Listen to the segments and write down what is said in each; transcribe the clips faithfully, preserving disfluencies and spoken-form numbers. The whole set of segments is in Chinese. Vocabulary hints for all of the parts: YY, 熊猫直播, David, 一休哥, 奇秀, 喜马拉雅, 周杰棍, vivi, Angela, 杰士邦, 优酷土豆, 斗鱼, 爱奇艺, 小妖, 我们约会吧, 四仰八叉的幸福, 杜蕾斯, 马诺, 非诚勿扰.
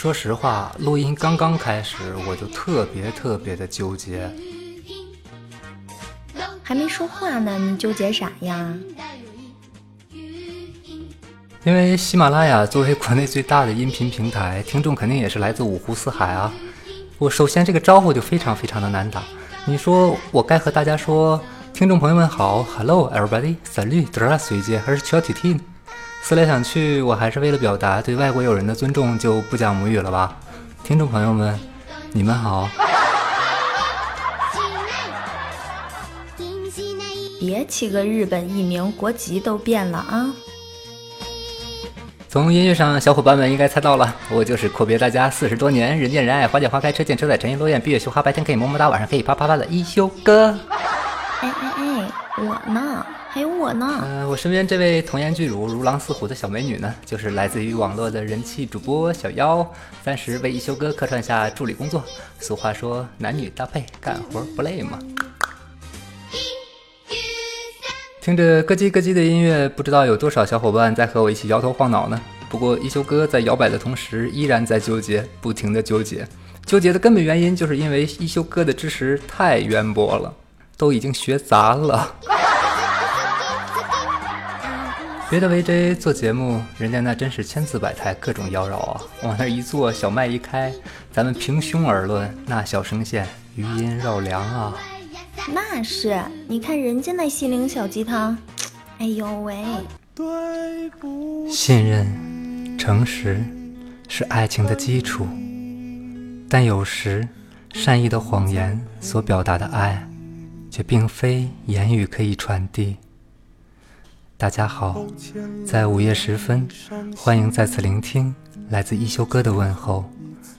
说实话，录音刚刚开始，我就特别特别的纠结。还没说话呢，你纠结啥呀？因为喜马拉雅作为国内最大的音频平台，听众肯定也是来自五湖四海啊。我首先这个招呼就非常非常的难打，你说我该和大家说听众朋友们好 Hello everybody Salut Dra 随街还是 Ciao Titin？ 思来想去，我还是为了表达对外国友人的尊重，就不讲母语了吧。听众朋友们你们好。别起个日本译名，国籍都变了啊。从音乐上，小伙伴们应该猜到了，我就是阔别大家四十多年，人见人爱，花见花开，车见车载，沉鱼落雁，闭月羞花，白天可以么么哒，晚上可以啪啪啪的一休哥。哎哎哎，我呢，还有我呢。呃，我身边这位童颜巨乳、如狼似虎的小美女呢，就是来自于网络的人气主播小妖，暂时为一休哥客串下助理工作。俗话说，男女搭配，干活不累嘛。听着咯叽咯叽的音乐，不知道有多少小伙伴在和我一起摇头晃脑呢。不过一休哥在摇摆的同时，依然在纠结，不停的纠结。纠结的根本原因就是因为一休哥的知识太渊博了，都已经学杂了。别的 V J 做节目，人家那真是千姿百态，各种妖娆啊！往那一坐，小麦一开，咱们平胸而论，那小声线，余音绕梁啊！那是，你看人家那心灵小鸡汤，哎呦喂！信任、诚实是爱情的基础，但有时善意的谎言所表达的爱，却并非言语可以传递。大家好，在午夜时分，欢迎再次聆听来自一休哥的问候。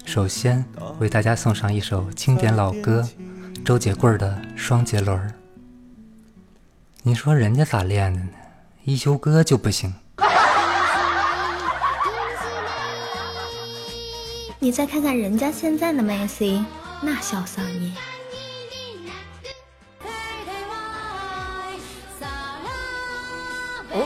首先为大家送上一首经典老歌。周杰棍的双杰轮，你说人家咋练的呢？一休哥就不行。你再看看人家现在的 M C， 那小嗓音。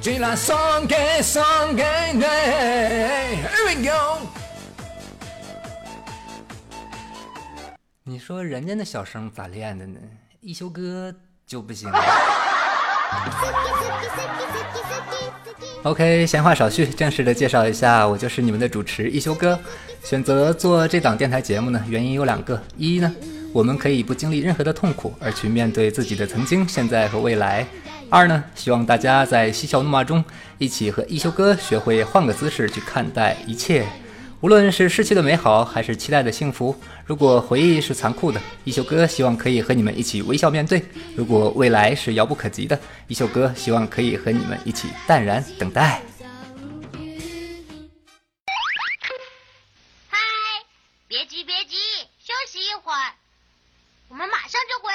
吉啦双给双给嘞 ，Here we go。你说人家那小声咋练的呢？一休哥就不行了。OK， 闲话少叙，正式的介绍一下，我就是你们的主持一休哥。选择做这档电台节目呢，原因有两个：一呢，我们可以不经历任何的痛苦，而去面对自己的曾经、现在和未来；二呢，希望大家在嬉笑怒骂中，一起和一休哥学会换个姿势去看待一切。无论是逝去的美好，还是期待的幸福，如果回忆是残酷的，一休哥希望可以和你们一起微笑面对；如果未来是遥不可及的，一休哥希望可以和你们一起淡然等待。嗨，别急别急，休息一会儿，我们马上就回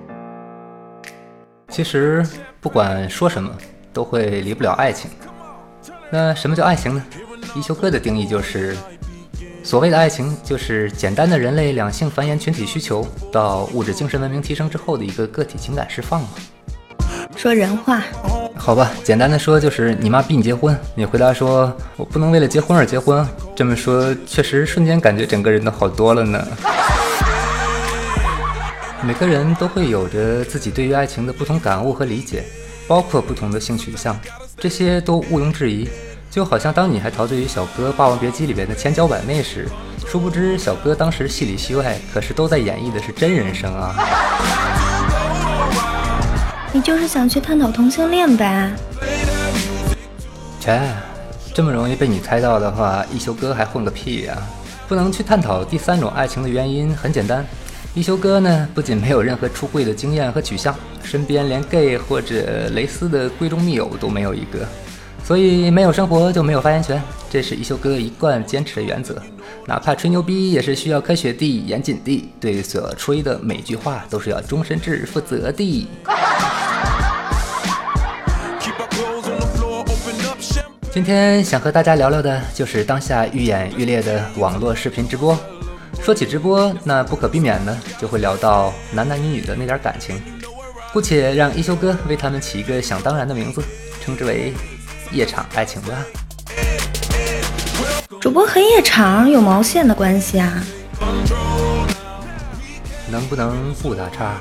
来了。其实不管说什么都会离不了爱情。那什么叫爱情呢？一休哥的定义就是，所谓的爱情就是简单的人类两性繁衍群体需求到物质精神文明提升之后的一个个体情感释放嘛。说人话。好吧，简单的说就是你妈逼你结婚，你回答说我不能为了结婚而结婚，这么说确实瞬间感觉整个人都好多了呢。每个人都会有着自己对于爱情的不同感悟和理解，包括不同的性取向，这些都毋庸置疑。就好像当你还陶醉于小哥《霸王别姬》里边的千娇百媚时，殊不知小哥当时戏里戏外可是都在演绎的是真人生啊。你就是想去探讨同性恋呗？切，这么容易被你猜到的话，一休哥还混个屁呀、啊！不能去探讨第三种爱情的原因很简单，一休哥呢不仅没有任何出柜的经验和取向，身边连 gay 或者蕾丝的闺中密友都没有一个，所以没有生活就没有发言权，这是一休哥一贯坚持的原则。哪怕吹牛逼，也是需要科学地、严谨地，对所吹的每句话都是要终身制、负责地。今天想和大家聊聊的就是当下愈演愈烈的网络视频直播。说起直播，那不可避免呢，就会聊到男男女女的那点感情，姑且让一休哥为他们起一个想当然的名字，称之为夜场爱情吧。主播和夜场有毛线的关系啊？能不能不打岔？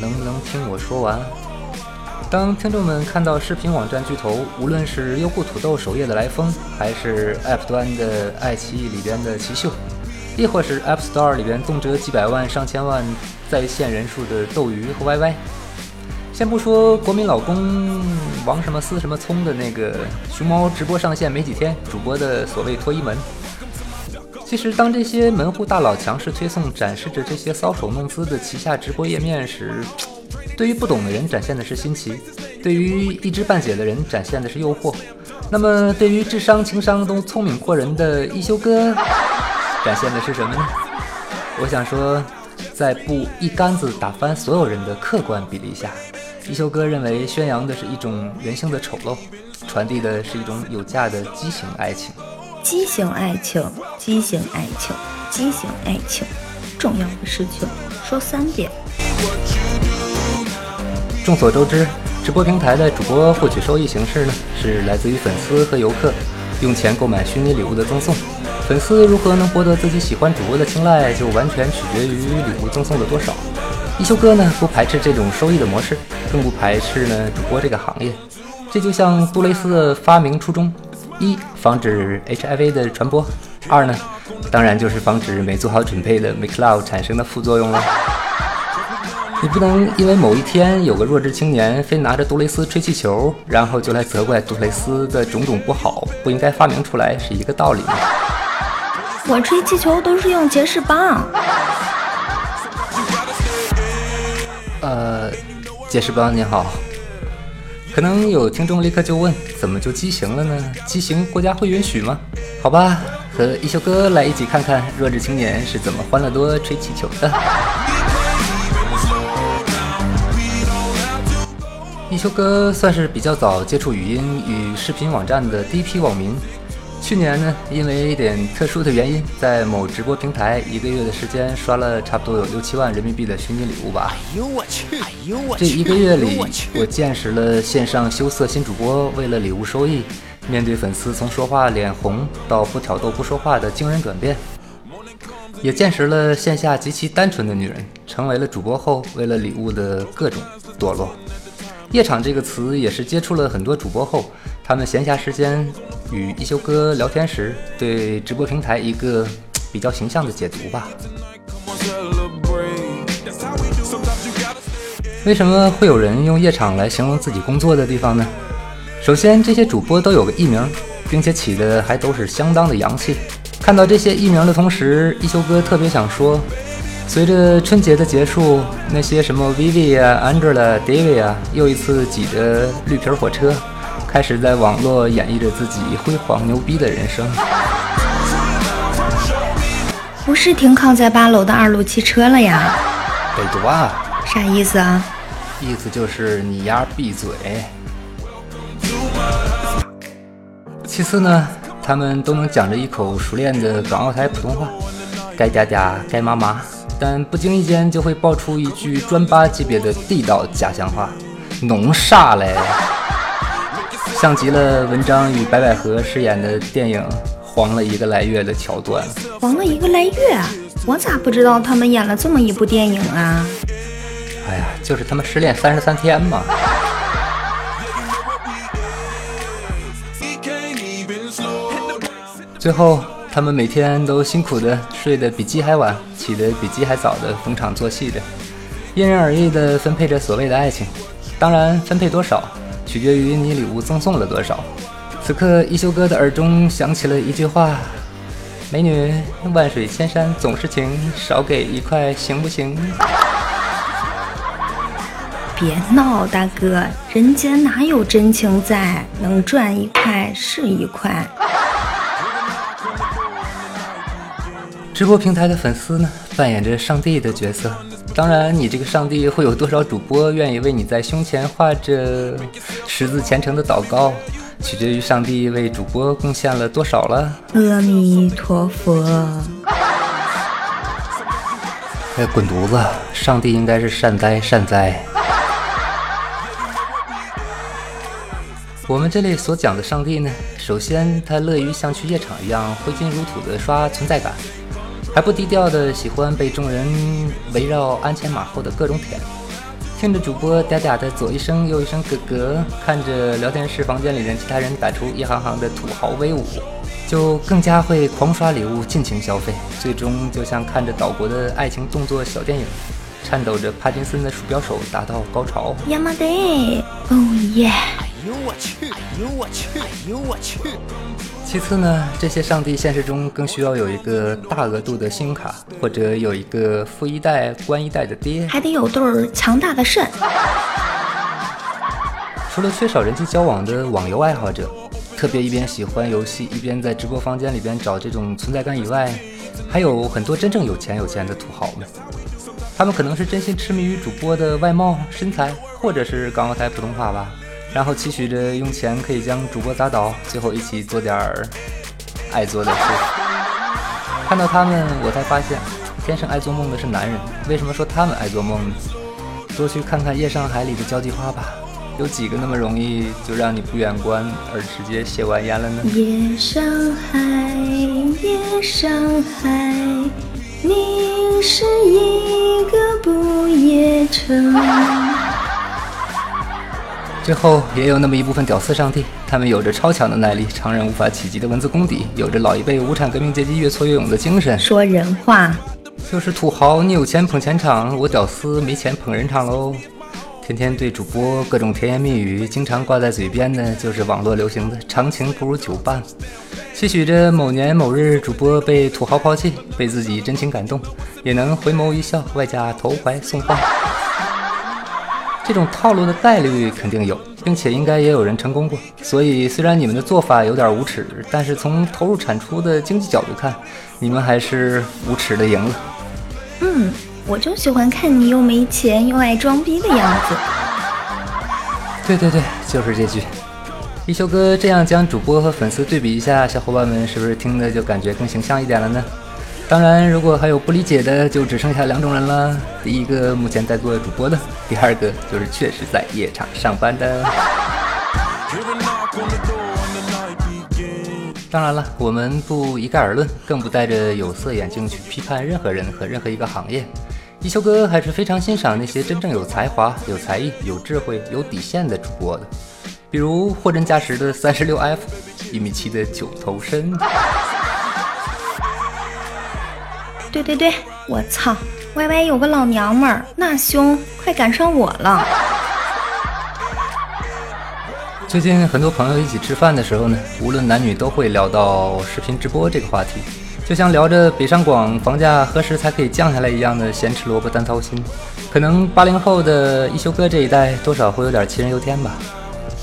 能不能听我说完？当听众们看到视频网站巨头，无论是优酷土豆首页的来风，还是 App 端的爱奇艺里边的奇秀，亦或是 App Store 里边动辄几百万上千万在线人数的斗鱼和 Y Y， 先不说国民老公王什么思什么聪的那个熊猫直播上线没几天，主播的所谓脱衣门，其实当这些门户大佬强势推送展示着这些搔首弄姿的旗下直播页面时，对于不懂的人展现的是新奇，对于一知半解的人展现的是诱惑，那么对于智商情商都聪明过人的一休哥展现的是什么呢？我想说，在不一竿子打翻所有人的客观比例下，一休哥认为宣扬的是一种人性的丑陋，传递的是一种有价的畸形爱情。畸形爱情，畸形爱情，畸形爱情，重要的事情说三遍。众所周知，直播平台的主播获取收益形式呢，是来自于粉丝和游客用钱购买虚拟礼物的赠送。粉丝如何能博得自己喜欢主播的青睐，就完全取决于礼物赠送的多少。一休哥呢，不排斥这种收益的模式，更不排斥呢主播这个行业。这就像杜蕾斯的发明初衷：一、防止 H I V 的传播；二呢，当然就是防止没做好准备的 make love 产生的副作用了。你不能因为某一天有个弱智青年非拿着杜蕾斯吹气球，然后就来责怪杜蕾斯的种种不好，不应该发明出来，是一个道理吗？我吹气球都是用杰士邦。呃，杰士邦你好。可能有听众立刻就问，怎么就畸形了呢？畸形国家会允许吗？好吧，和一休哥来一起看看弱智青年是怎么欢乐多吹气球的。一休哥算是比较早接触语音与视频网站的第一批网民。去年呢，因为一点特殊的原因，在某直播平台一个月的时间刷了差不多有六七万人民币的虚拟礼物吧。哎呦我去！哎呦我去！这一个月里，我见识了线上羞涩新主播为了礼物收益，面对粉丝从说话脸红到不挑逗不说话的惊人转变，也见识了线下极其单纯的女人成为了主播后为了礼物的各种堕落。夜场这个词也是接触了很多主播后，他们闲暇时间与一休哥聊天时对直播平台一个比较形象的解读吧。为什么会有人用夜场来形容自己工作的地方呢？首先，这些主播都有个艺名，并且起的还都是相当的洋气。看到这些艺名的同时，一休哥特别想说，随着春节的结束，那些什么 vivi 啊、Angela、David 啊，又一次挤着绿皮火车，开始在网络演绎着自己辉煌牛逼的人生。不是停靠在八楼的二路汽车了呀？北毒啊？啥意思啊？意思就是你丫闭嘴。其次呢，他们都能讲着一口熟练的港澳台普通话，该嗲嗲，该麻麻。但不经意间就会爆出一句专八级别的地道家乡话，浓煞嘞，像极了文章与白百合饰演的电影《黄了一个来月》的桥段。黄了一个来月啊？我咋不知道他们演了这么一部电影啊？哎呀，就是他们失恋三十三天嘛。最后，他们每天都辛苦的睡得比鸡还晚，起得比鸡还早的逢场作戏的，因人而异的分配着所谓的爱情。当然，分配多少取决于你礼物赠送了多少。此刻，一休哥的耳中响起了一句话：“美女，万水千山总是情，少给一块行不行？”别闹，大哥，人间哪有真情在，能赚一块是一块。直播平台的粉丝呢，扮演着上帝的角色，当然你这个上帝会有多少主播愿意为你在胸前画着十字虔诚的祷告，取决于上帝为主播贡献了多少了。阿弥陀佛。哎，滚犊子，上帝应该是善哉善哉。我们这里所讲的上帝呢，首先他乐于像去夜场一样挥金如土的刷存在感，还不低调的喜欢被众人围绕鞍前马后的各种舔，听着主播嗲嗲的左一声右一声咯咯，看着聊天室房间里人其他人打出一行行的土豪威武，就更加会狂刷礼物尽情消费，最终就像看着岛国的爱情动作小电影，颤抖着帕金森的鼠标手达到高潮。亚麻得，哦耶！哎呦我去！哎呦我去！哎呦我去！其次呢，这些上帝现实中更需要有一个大额度的信用卡，或者有一个富一代官一代的爹，还得有对儿强大的肾。除了缺少人际交往的网游爱好者，特别一边喜欢游戏一边在直播房间里边找这种存在感以外，还有很多真正有钱有钱的土豪们，他们可能是真心痴迷于主播的外貌身材，或者是港澳台普通话吧，然后期许着用钱可以将主播砸倒，最后一起做点儿爱做的事。看到他们，我才发现天生爱做梦的是男人。为什么说他们爱做梦呢？多去看看夜上海里的交际花吧，有几个那么容易就让你不远观而直接卸完烟了呢？夜上海，夜上海，你是一个不夜城。之后也有那么一部分屌丝上帝，他们有着超强的耐力，常人无法企及的文字功底，有着老一辈无产革命阶级越挫越勇的精神。说人话，就是土豪你有钱捧钱场，我屌丝没钱捧人场喽。天天对主播各种甜言蜜语，经常挂在嘴边的就是网络流行的长情不如久伴，期许着某年某日主播被土豪抛弃，被自己真情感动，也能回眸一笑，外加投怀送抱。这种套路的概率肯定有，并且应该也有人成功过，所以虽然你们的做法有点无耻，但是从投入产出的经济角度看，你们还是无耻的赢了。嗯，我就喜欢看你又没钱又爱装逼的样子。对对对，就是这句。一休哥这样将主播和粉丝对比一下，小伙伴们是不是听的就感觉更形象一点了呢？当然，如果还有不理解的，就只剩下两种人了。第一个，目前在做主播的；第二个，就是确实在夜场上班的。当然了，我们不一概而论，更不带着有色眼镜去批判任何人和任何一个行业。一休哥还是非常欣赏那些真正有才华、有才艺、有智慧、有底线的主播的，比如货真价实的三十六 F， 一米七的九头身。对对对，我操 Y Y 有个老娘们儿，那凶快赶上我了。最近很多朋友一起吃饭的时候呢，无论男女都会聊到视频直播这个话题，就像聊着北上广房价何时才可以降下来一样的咸吃萝卜淡操心。可能八零后的一休哥这一代多少会有点杞人忧天吧，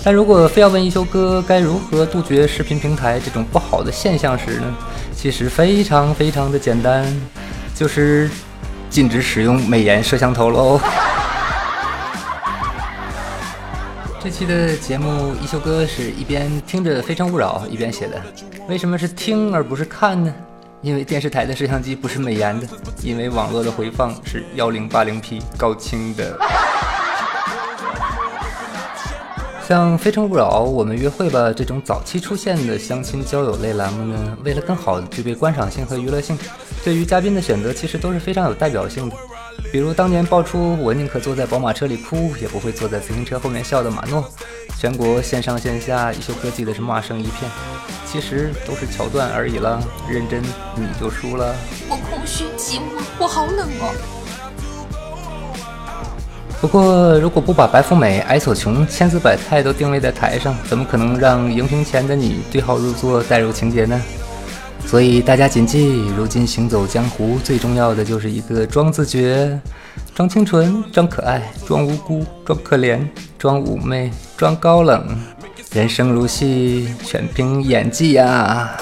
但如果非要问一休哥该如何杜绝视频平台这种不好的现象时呢，其实非常非常的简单，就是禁止使用美颜摄像头喽。这期的节目，一休哥是一边听着《非诚勿扰》一边写的。为什么是听而不是看呢？因为电视台的摄像机不是美颜的，因为网络的回放是幺零八零 P 高清的。像《非诚勿扰》、我们约会吧这种早期出现的相亲交友类栏目呢，为了更好的具备观赏性和娱乐性，对于嘉宾的选择其实都是非常有代表性的。比如当年爆出我宁可坐在宝马车里哭也不会坐在自行车后面笑的马诺，全国线上线下一休哥记得是骂声一片，其实都是桥段而已了，认真你就输了。我空虚寂寞，我好冷哦。不过如果不把白富美、矮小穷、千姿百态都定位在台上，怎么可能让荧屏前的你对号入座带入情节呢？所以大家谨记，如今行走江湖最重要的就是一个装自觉，装清纯，装可爱，装无辜，装可怜，装妩媚，装高冷，人生如戏，全凭演技呀、啊。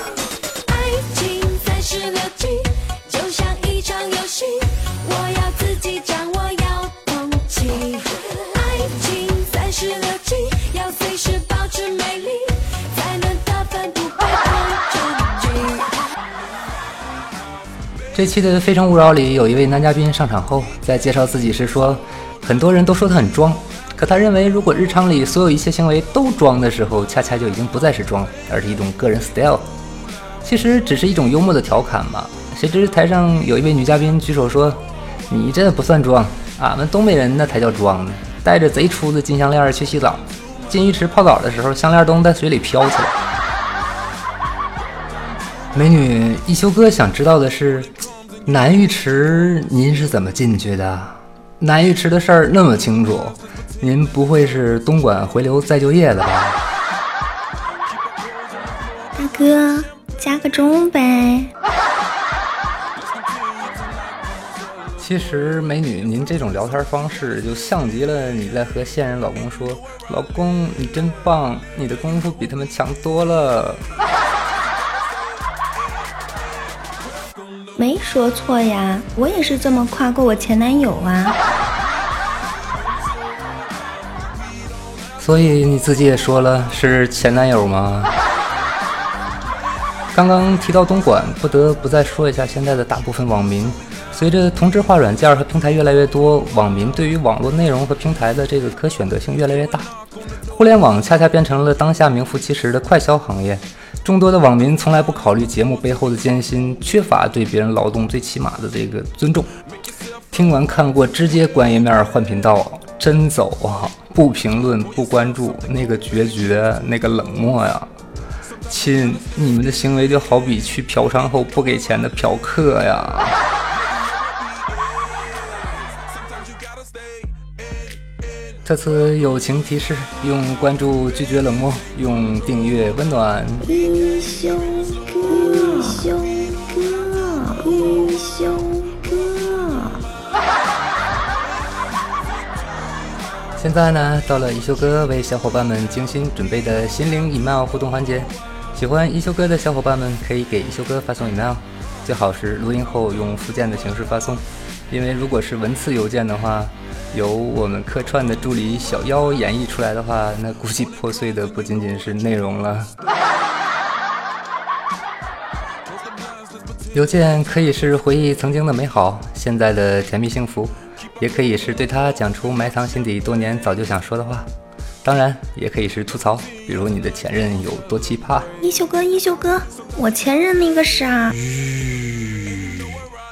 这期的《非诚勿扰》里有一位男嘉宾上场后，在介绍自己时说，很多人都说他很装，可他认为如果日常里所有一切行为都装的时候，恰恰就已经不再是装，而是一种个人 style。 其实只是一种幽默的调侃嘛。谁知台上有一位女嘉宾举手说，你真的不算装，俺们东北人那才叫装呢，带着贼粗的金项链去洗澡，进浴池泡澡的时候，项链都在水里飘起来。美女一休哥想知道的是，男浴池您是怎么进去的？男浴池的事儿那么清楚，您不会是东莞回流再就业的吧？大哥，加个钟呗。其实美女，您这种聊天方式就像极了你在和现任老公说，老公你真棒，你的功夫比他们强多了。没说错呀，我也是这么夸过我前男友啊。所以你自己也说了是前男友吗？刚刚提到东莞，不得不再说一下现在的大部分网民。随着同质化软件和平台越来越多，网民对于网络内容和平台的这个可选择性越来越大。互联网恰恰变成了当下名副其实的快消行业。众多的网民从来不考虑节目背后的艰辛，缺乏对别人劳动最起码的这个尊重。听完看过直接关页面换频道，真走啊！不评论不关注，那个决绝，那个冷漠呀！亲，你们的行为就好比去嫖娼后不给钱的嫖客呀！这次友情提示，用关注拒绝冷漠，用订阅温暖。一休哥，一休哥，一休哥。现在呢，到了一休哥为小伙伴们精心准备的心灵 email 互动环节。喜欢一休哥的小伙伴们可以给一休哥发送 email， 最好是录音后用附件的形式发送，因为如果是文字邮件的话，由我们客串的助理小妖演绎出来的话，那估计破碎的不仅仅是内容了。邮件可以是回忆曾经的美好，现在的甜蜜幸福，也可以是对他讲出埋藏心底多年早就想说的话，当然也可以是吐槽，比如你的前任有多奇葩。一休哥，一休哥，我前任那个傻。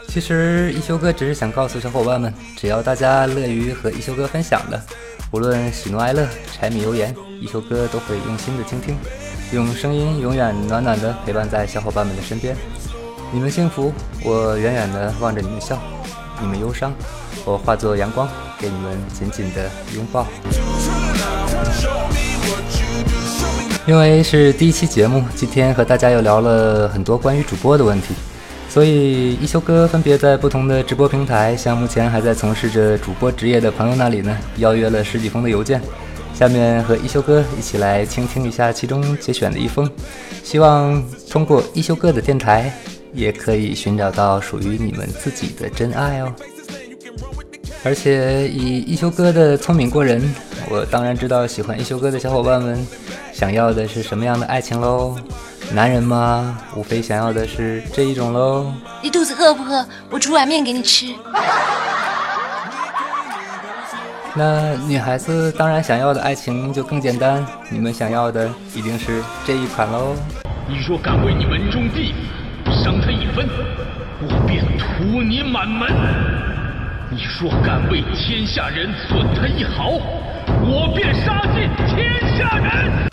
其实一休哥只是想告诉小伙伴们，只要大家乐于和一休哥分享的，无论喜怒哀乐、柴米油盐，一休哥都会用心的倾听，用声音永远暖暖的陪伴在小伙伴们的身边。你们幸福，我远远的望着你们笑；你们忧伤，我化作阳光，给你们紧紧的拥抱。因为是第一期节目，今天和大家又聊了很多关于主播的问题，所以一休哥分别在不同的直播平台向目前还在从事着主播职业的朋友那里呢，邀约了十几封的邮件。下面和一休哥一起来倾听一下其中节选的一封，希望通过一休哥的电台也可以寻找到属于你们自己的真爱哦。而且以一休哥的聪明过人，我当然知道喜欢一休哥的小伙伴们想要的是什么样的爱情喽。男人嘛，无非想要的是这一种喽。你肚子饿不饿？我煮碗面给你吃。那女孩子当然想要的爱情就更简单，你们想要的一定是这一款喽。你若敢为你门中弟伤他一分，我便屠你满门；你若敢为天下人损他一毫，我便杀尽天下人。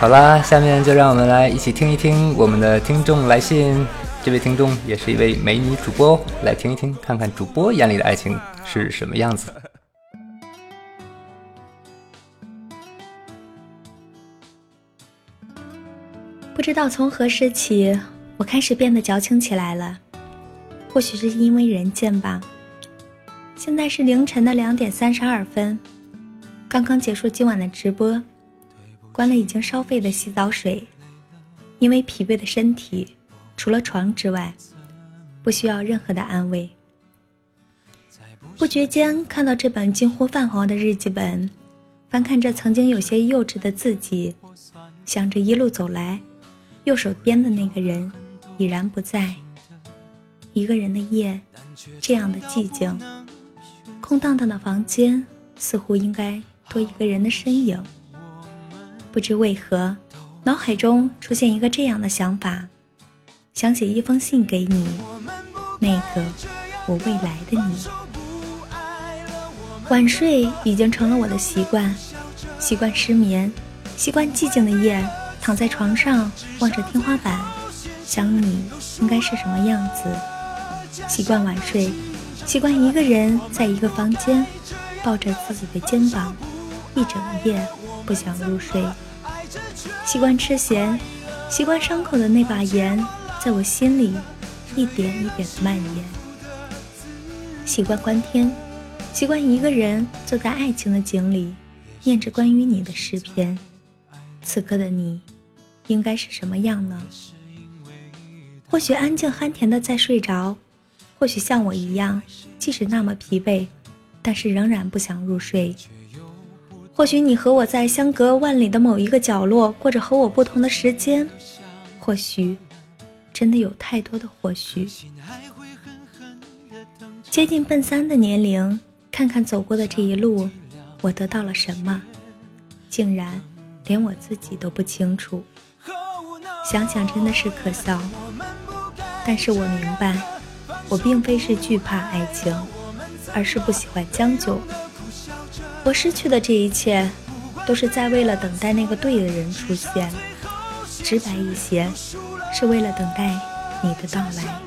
好啦，下面就让我们来一起听一听我们的听众来信。这位听众也是一位美女主播，来听一听，看看主播眼里的爱情是什么样子。不知道从何时起，我开始变得矫情起来了。或许是因为人见吧。现在是凌晨的两点三十二分，刚刚结束今晚的直播，关了已经烧沸的洗澡水，因为疲惫的身体，除了床之外，不需要任何的安慰。不觉间看到这本近乎泛黄的日记本，翻看着曾经有些幼稚的自己，想着一路走来，右手边的那个人已然不在。一个人的夜，这样的寂静，空荡荡的房间，似乎应该多一个人的身影。不知为何，脑海中出现一个这样的想法，想写一封信给你，那个我未来的你。晚睡已经成了我的习惯，习惯失眠，习惯寂静的夜，躺在床上望着天花板，想你应该是什么样子。习惯晚睡，习惯一个人在一个房间，抱着自己的肩膀，一整夜不想入睡。习惯吃咸，习惯伤口的那把盐，在我心里一点一点的蔓延。习惯关天，习惯一个人坐在爱情的井里，念着关于你的诗篇。此刻的你，应该是什么样呢？或许安静酣甜的在睡着，或许像我一样，即使那么疲惫，但是仍然不想入睡。或许你和我在相隔万里的某一个角落，过着和我不同的时间。或许，真的有太多的或许。接近奔三的年龄，看看走过的这一路，我得到了什么？竟然连我自己都不清楚。想想真的是可笑，但是我明白，我并非是惧怕爱情，而是不喜欢将就。我失去的这一切，都是在为了等待那个对的人出现。直白一些，是为了等待你的到来。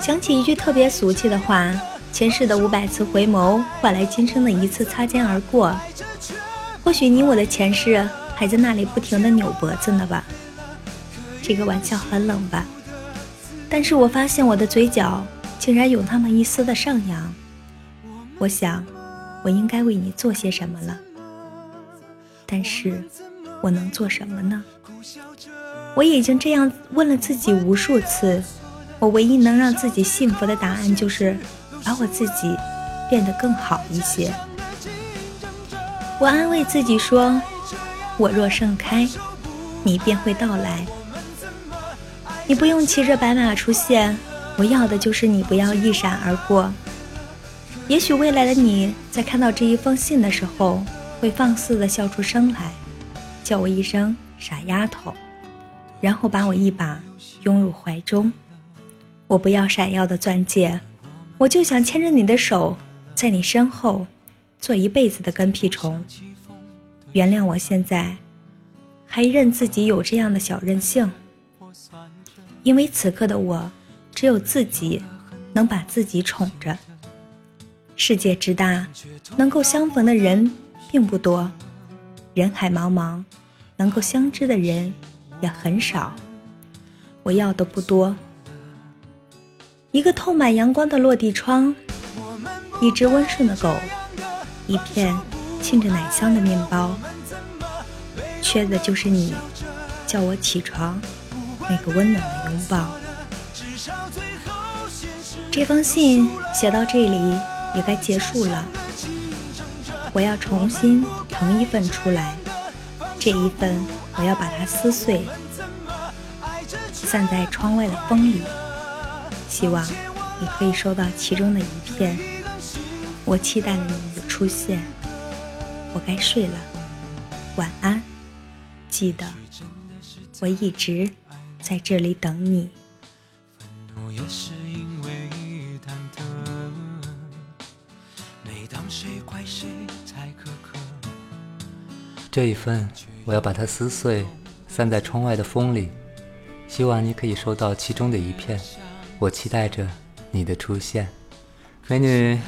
想起一句特别俗气的话，前世的五百次回眸，换来今生的一次擦肩而过。或许你我的前世还在那里不停地扭脖子呢吧。这个玩笑很冷吧，但是我发现我的嘴角竟然有那么一丝的上扬。我想我应该为你做些什么了，但是我能做什么呢？我已经这样问了自己无数次，我唯一能让自己幸福的答案就是把我自己变得更好一些。我安慰自己说，我若盛开，你便会到来。你不用骑着白马出现，我要的就是你不要一闪而过。也许未来的你在看到这一封信的时候，会放肆地笑出声来，叫我一声傻丫头，然后把我一把拥入怀中。我不要闪耀的钻戒，我就想牵着你的手，在你身后做一辈子的跟屁虫。原谅我现在还认自己有这样的小任性，因为此刻的我只有自己能把自己宠着。世界之大，能够相逢的人并不多，人海茫茫，能够相知的人也很少。我要的不多，一个透满阳光的落地窗，一只温顺的狗，一片沁着奶香的面包，缺的就是你叫我起床那个温暖的拥抱。这封信写到这里也该结束了，我要重新腾一份出来，这一份我要把它撕碎，散在窗外的风里，希望你可以收到其中的一片。我期待了你的出现。我该睡了，晚安。记得，我一直在这里等你。这一份我要把它撕碎，散在窗外的风里，希望你可以收到其中的一片。我期待着你的出现。美女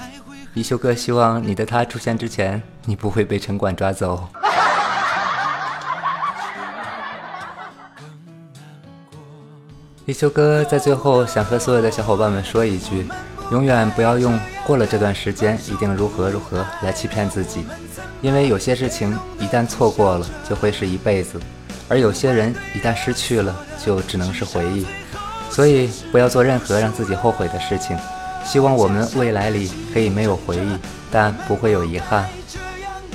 一休哥，希望你的他出现之前，你不会被城管抓走。一休哥在最后想和所有的小伙伴们说一句，永远不要用过了这段时间一定如何如何来欺骗自己，因为有些事情一旦错过了就会是一辈子，而有些人一旦失去了就只能是回忆，所以不要做任何让自己后悔的事情，希望我们未来里可以没有回忆，但不会有遗憾。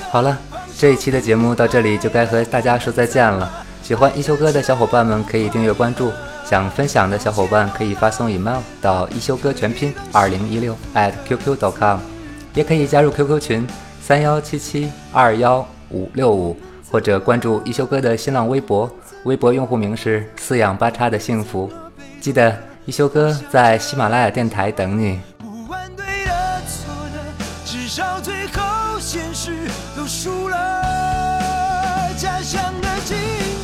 好了，这一期的节目到这里就该和大家说再见了。喜欢一休哥的小伙伴们可以订阅关注，想分享的小伙伴可以发送 email 到一休哥全拼二零一六 艾特 q q 点 com， 也可以加入 Q Q 群三一七七二一五六五，或者关注一休哥的新浪微博，微博用户名是四仰八叉的幸福。记得一休哥在喜马拉雅电台等你。不管对的错的，至少最后现实都输了，家乡的竞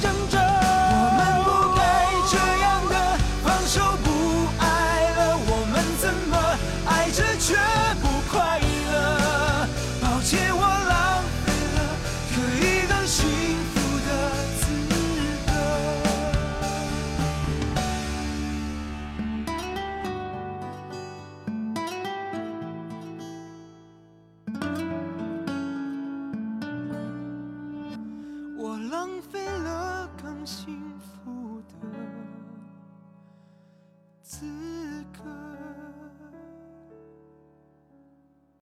争者，我们不该这样的放手不爱了，我们怎么爱着却不快乐，抱歉我浪费了可以更幸福的资格。我浪费了更幸福